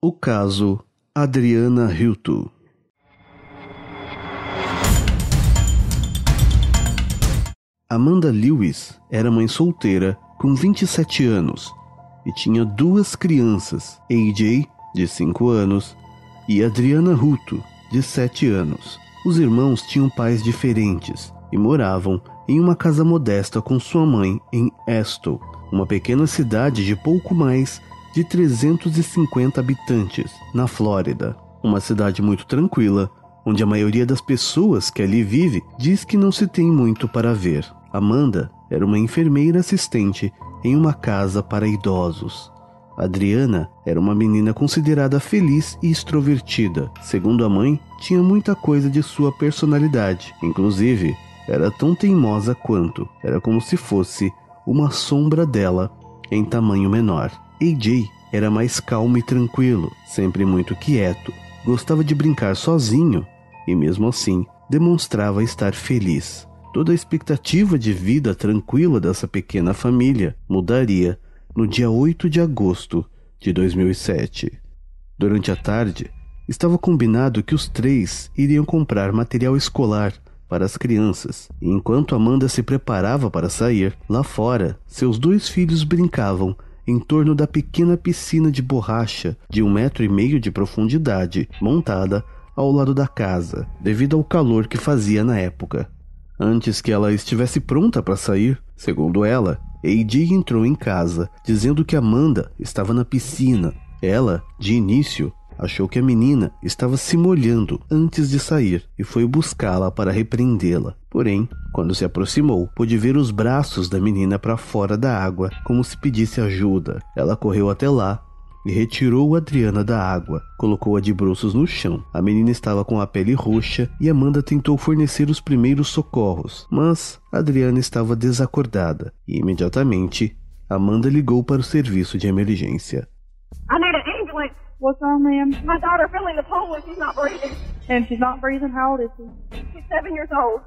O caso Adriana Hutto. Amanda Lewis era mãe solteira com 27 anos e tinha duas crianças, Aj, de 5 anos, e Adriana Hutto, de 7 anos. Os irmãos tinham pais diferentes e moravam em uma casa modesta com sua mãe em Astor, uma pequena cidade de pouco mais de 350 habitantes, na Flórida. Uma cidade muito tranquila, onde a maioria das pessoas que ali vive diz que não se tem muito para ver. Amanda era uma enfermeira assistente em uma casa para idosos. Adriana era uma menina considerada feliz e extrovertida. Segundo a mãe, tinha muita coisa de sua personalidade. Inclusive, era tão teimosa quanto. Era como se fosse uma sombra dela em tamanho menor. Aj era mais calmo e tranquilo, sempre muito quieto, gostava de brincar sozinho e mesmo assim demonstrava estar feliz. Toda a expectativa de vida tranquila dessa pequena família mudaria no dia 8 de agosto de 2007. Durante a tarde, estava combinado que os três iriam comprar material escolar para as crianças. E enquanto Amanda se preparava para sair, lá fora, seus dois filhos brincavam em torno da pequena piscina de borracha de 1,5 metros de profundidade, montada ao lado da casa, devido ao calor que fazia na época. Antes que ela estivesse pronta para sair, segundo ela, Aj entrou em casa, dizendo que Amanda estava na piscina. Ela, de início, achou que a menina estava se molhando antes de sair e foi buscá-la para repreendê-la. Porém, quando se aproximou, pôde ver os braços da menina para fora da água, como se pedisse ajuda. Ela correu até lá e retirou Adriana da água, colocou-a de bruços no chão. A menina estava com a pele roxa e Amanda tentou fornecer os primeiros socorros, mas Adriana estava desacordada e imediatamente Amanda ligou para o serviço de emergência. What's wrong, ma'am? My daughter fell in the pool and she's not breathing. And she's not breathing? How old is she? She's 7 years old.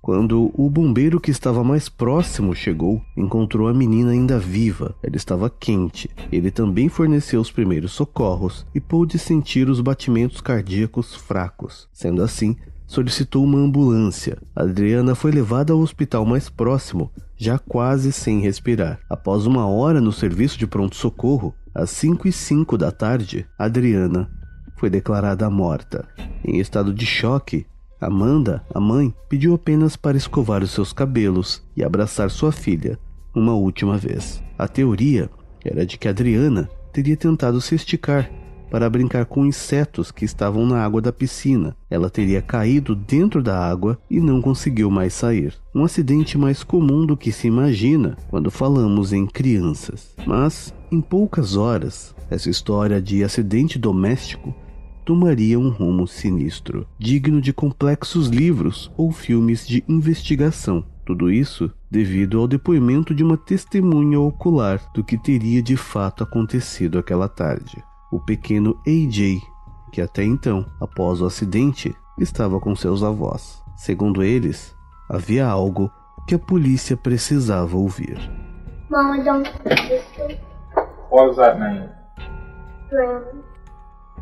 Quando o bombeiro que estava mais próximo chegou, encontrou a menina ainda viva. Ela estava quente. Ele também forneceu os primeiros socorros e pôde sentir os batimentos cardíacos fracos. Sendo assim, solicitou uma ambulância. Adriana foi levada ao hospital mais próximo, já quase sem respirar. Após 1 hora no serviço de pronto-socorro, às 5h05 da tarde, Adriana foi declarada morta. Em estado de choque, Amanda, a mãe, pediu apenas para escovar os seus cabelos e abraçar sua filha uma última vez. A teoria era de que Adriana teria tentado se esticar para brincar com insetos que estavam na água da piscina. Ela teria caído dentro da água e não conseguiu mais sair. Um acidente mais comum do que se imagina quando falamos em crianças. Mas em poucas horas, essa história de acidente doméstico tomaria um rumo sinistro, digno de complexos livros ou filmes de investigação. Tudo isso devido ao depoimento de uma testemunha ocular do que teria de fato acontecido aquela tarde. O pequeno Aj, que até então, após o acidente, estava com seus avós. Segundo eles, havia algo que a polícia precisava ouvir. Mom, I don't like this too. What was that name?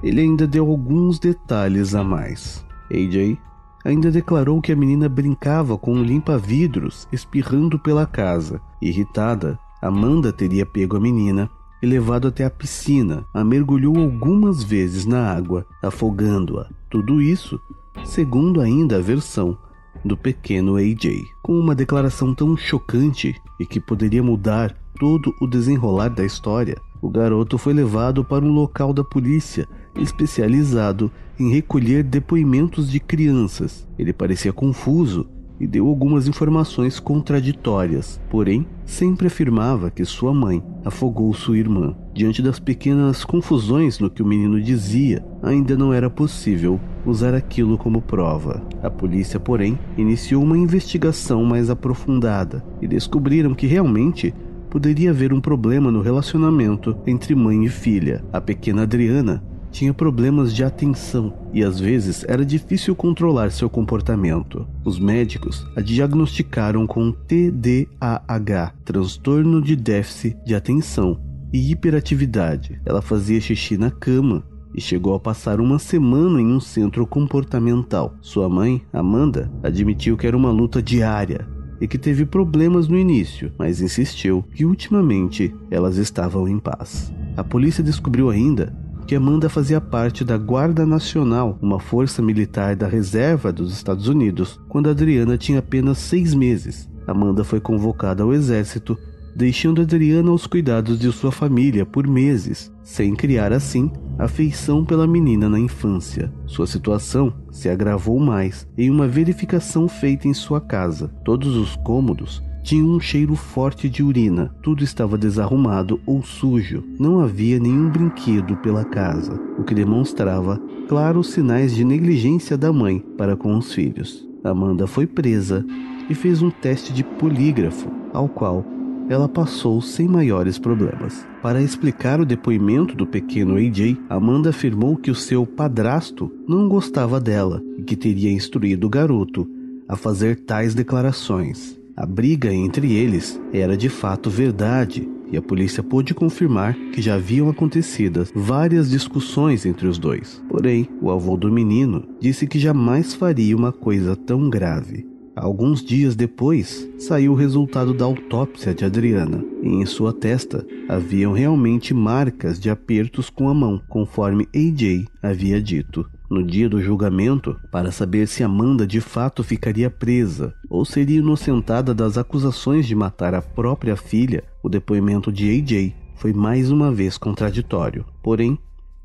Ele ainda deu alguns detalhes a mais. Aj ainda declarou que a menina brincava com um limpa-vidros espirrando pela casa. Irritada, Amanda teria pego a menina e levado até a piscina. A mergulhou algumas vezes na água, afogando-a. Tudo isso, segundo ainda a versão do pequeno Aj. Com uma declaração tão chocante e que poderia mudar todo o desenrolar da história, o garoto foi levado para um local da polícia especializado em recolher depoimentos de crianças. Ele parecia confuso e deu algumas informações contraditórias, porém sempre afirmava que sua mãe afogou sua irmã. Diante das pequenas confusões no que o menino dizia, ainda não era possível usar aquilo como prova. A polícia, porém, iniciou uma investigação mais aprofundada e descobriram que realmente poderia haver um problema no relacionamento entre mãe e filha. A pequena Adriana tinha problemas de atenção e às vezes era difícil controlar seu comportamento. Os médicos a diagnosticaram com TDAH, transtorno de déficit de atenção e hiperatividade. Ela fazia xixi na cama e chegou a passar uma semana em um centro comportamental. Sua mãe, Amanda, admitiu que era uma luta diária e que teve problemas no início, mas insistiu que ultimamente elas estavam em paz. A polícia descobriu ainda que Amanda fazia parte da Guarda Nacional, uma força militar da reserva dos Estados Unidos, quando Adriana tinha apenas 6 meses. Amanda foi convocada ao exército, deixando Adriana aos cuidados de sua família por meses, sem criar assim afeição pela menina na infância. Sua situação se agravou mais em uma verificação feita em sua casa. Todos os cômodos tinham um cheiro forte de urina, tudo estava desarrumado ou sujo, não havia nenhum brinquedo pela casa, o que demonstrava claros sinais de negligência da mãe para com os filhos. Amanda foi presa e fez um teste de polígrafo, ao qual ela passou sem maiores problemas. Para explicar o depoimento do pequeno Aj, Amanda afirmou que o seu padrasto não gostava dela e que teria instruído o garoto a fazer tais declarações. A briga entre eles era de fato verdade e a polícia pôde confirmar que já haviam acontecido várias discussões entre os dois. Porém, o avô do menino disse que jamais faria uma coisa tão grave. Alguns dias depois, saiu o resultado da autópsia de Adriana, e em sua testa haviam realmente marcas de apertos com a mão, conforme Aj havia dito. No dia do julgamento, para saber se Amanda de fato ficaria presa ou seria inocentada das acusações de matar a própria filha, o depoimento de Aj foi mais uma vez contraditório. Porém,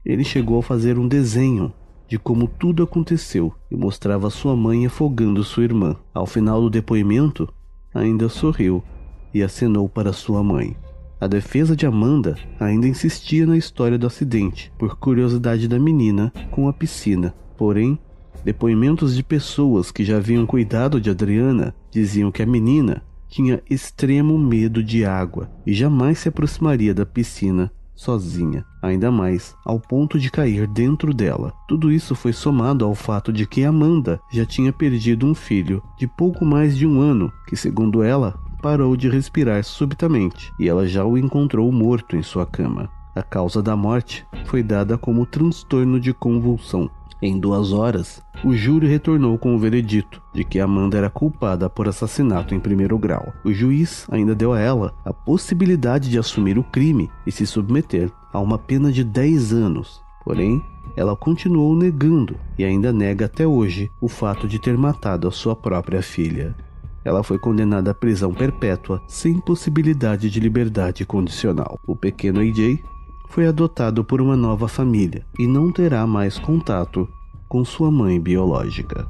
ele chegou a fazer um desenho de como tudo aconteceu e mostrava sua mãe afogando sua irmã. Ao final do depoimento, ainda sorriu e acenou para sua mãe. A defesa de Amanda ainda insistia na história do acidente, por curiosidade da menina com a piscina. Porém, depoimentos de pessoas que já haviam cuidado de Adriana diziam que a menina tinha extremo medo de água e jamais se aproximaria da piscina sozinha, ainda mais ao ponto de cair dentro dela. Tudo isso foi somado ao fato de que Amanda já tinha perdido um filho de pouco mais de 1 ano, que, segundo ela, parou de respirar subitamente, e ela já o encontrou morto em sua cama. A causa da morte foi dada como transtorno de convulsão. Em 2 horas, o júri retornou com o veredito de que Amanda era culpada por assassinato em 1º grau. O juiz ainda deu a ela a possibilidade de assumir o crime e se submeter a uma pena de 10 anos. Porém, ela continuou negando e ainda nega até hoje o fato de ter matado a sua própria filha. Ela foi condenada à prisão perpétua sem possibilidade de liberdade condicional. O pequeno Aj foi adotado por uma nova família e não terá mais contato com sua mãe biológica.